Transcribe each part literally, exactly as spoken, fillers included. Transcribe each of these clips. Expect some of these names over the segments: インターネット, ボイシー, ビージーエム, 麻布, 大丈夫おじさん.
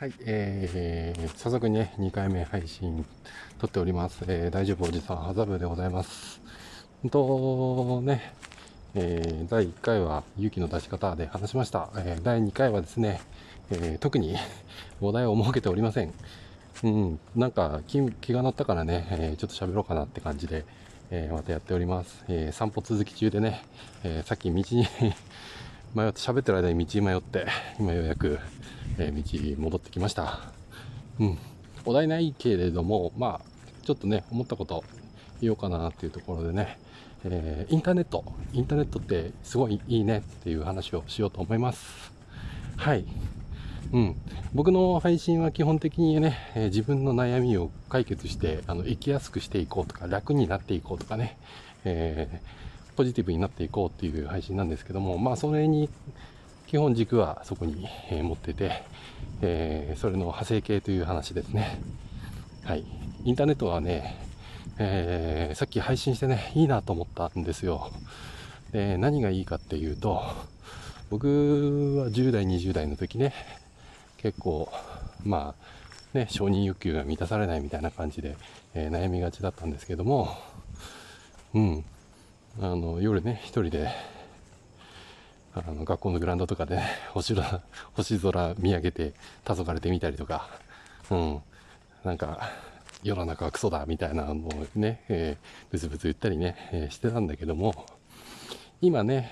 はい、えー、早速ね、にかいめ配信撮っております。えー、大丈夫おじさん、麻布でございます。とね、えー、だいいっかいは勇気の出し方で話しました。えー、だいにかいはですね、えー、特にお題を設けておりません。うん、なんか 気, 気が乗ったからね、えー、ちょっと喋ろうかなって感じで、えー、またやっております。えー、散歩続き中でね、えー、さっき道に迷って、喋ってる間に道に迷って、今ようやく、えー、道戻ってきました。うん。お題ないけれども、まあ、ちょっとね、思ったこと言おうかなっていうところでね、えー、インターネット、インターネットってすごいいいねっていう話をしようと思います。はい。うん。僕の配信は基本的にね、えー、自分の悩みを解決して、あの、生きやすくしていこうとか、楽になっていこうとかね、えー、ポジティブになっていこうっていう配信なんですけども、まあ、それに、基本軸はそこに、えー、持ってて、えー、それの派生系という話ですね。はい。インターネットはね、えー、さっき配信してね、いいなと思ったんですよ。で、何がいいかっていうと、僕はじゅうだい、にじゅうだいの時ね、結構、まあ、ね、承認欲求が満たされないみたいな感じで、えー、悩みがちだったんですけども、うん。あの、夜ね、一人で、あの、学校のグラウンドとかで、ね、星空、星空見上げて、黄昏てみたりとか、うん。なんか、世の中はクソだ、みたいなのをね、えー、ブツブツ言ったりね、えー、してたんだけども、今ね、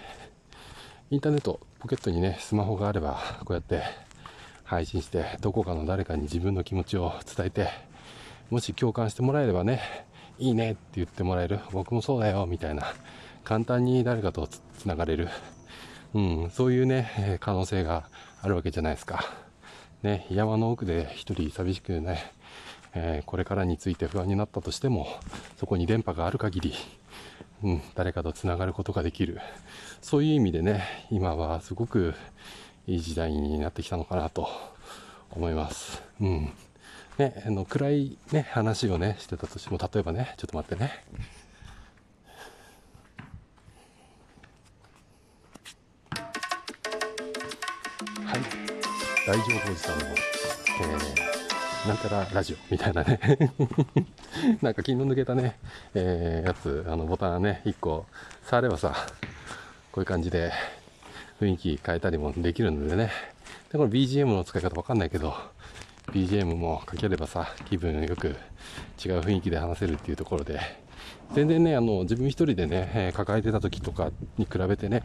インターネット、ポケットにね、スマホがあれば、こうやって、配信して、どこかの誰かに自分の気持ちを伝えて、もし共感してもらえればね、いいねって言ってもらえる、僕もそうだよ、みたいな、簡単に誰かとつ、つながれる、うん、そういうね、可能性があるわけじゃないですか。ね、山の奥で一人寂しくね、えー、これからについて不安になったとしても、そこに電波がある限り、うん、誰かとつながることができる。そういう意味でね、今はすごく、いい時代になってきたのかなと思います。うん。ね、あの、暗いね、話をね、してたとしても、例えばね、ちょっと待ってね。はい。大丈夫おじさんの、えー、なんたらラジオみたいなね。なんか気の抜けたね、えー、やつ、あの、ボタンね、いっこ触ればさ、こういう感じで、雰囲気変えたりもできるのでね。で、これ ビージーエム の使い方わかんないけど、ビージーエム もかければさ、気分よく違う雰囲気で話せるっていうところで、全然ね、あの、自分一人でね、えー、抱えてた時とかに比べてね、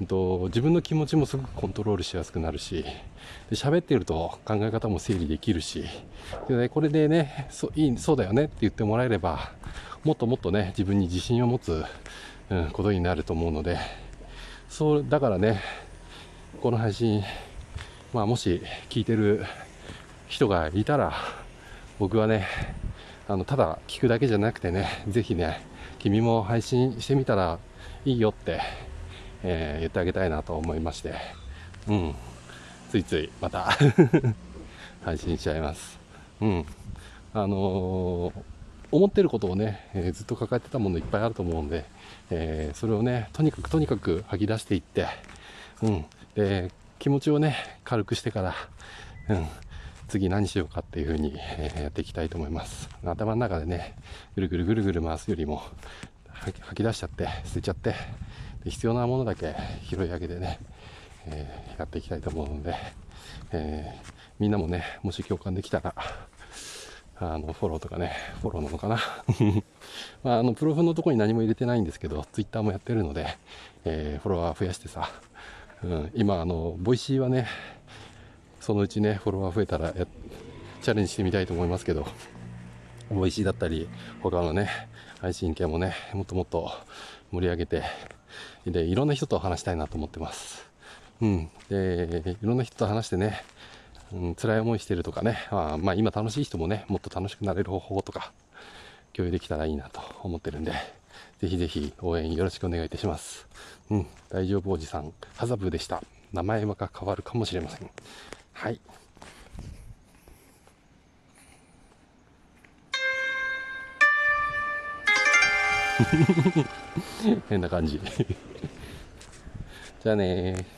えっと、自分の気持ちもすごくコントロールしやすくなるし、で、喋っていると考え方も整理できるし、で、ね、これでね、そう、いい、そうだよねって言ってもらえれば、もっともっとね、自分に自信を持つ、うん、ことになると思うので、そう、だからね、この配信、まあもし聞いてる人がいたら、僕はね、あの、ただ聞くだけじゃなくてね、ぜひね、君も配信してみたらいいよって、えー、言ってあげたいなと思いまして、うん。ついついまた、配信しちゃいます。うん。あのー、思ってることをね、えー、ずっと抱えてたものいっぱいあると思うんで、えー、それをね、とにかくとにかく吐き出していって、うん、で、気持ちをね、軽くしてから、うん、次何しようかっていう風に、えー、やっていきたいと思います。頭の中でね、ぐるぐるぐるぐる回すよりも、吐き、吐き出しちゃって、捨てちゃって、で、必要なものだけ拾い上げてね、えー、やっていきたいと思うので、えー、みんなもね、もし共感できたら、あの、フォローとかね、フォローなのかな、まあ、あの、プロフのとこに何も入れてないんですけど、ツイッターもやってるので、えー、フォロワー増やしてさ、うん、今、あの、ボイシーはね、そのうちね、フォロワー増えたらや、チャレンジしてみたいと思いますけど、ボイシーだったり、他のね、配信系もね、もっともっと盛り上げて、で、いろんな人と話したいなと思ってます。うん。で、いろんな人と話してね、うん、辛い思いしてるとかね、まあ、まあ今楽しい人もね、もっと楽しくなれる方法とか共有できたらいいなと思ってるんで、ぜひぜひ応援よろしくお願いいたします。うん、大丈夫おじさん、麻布でした。名前が変わるかもしれません。はい。変な感じ。じゃあねー。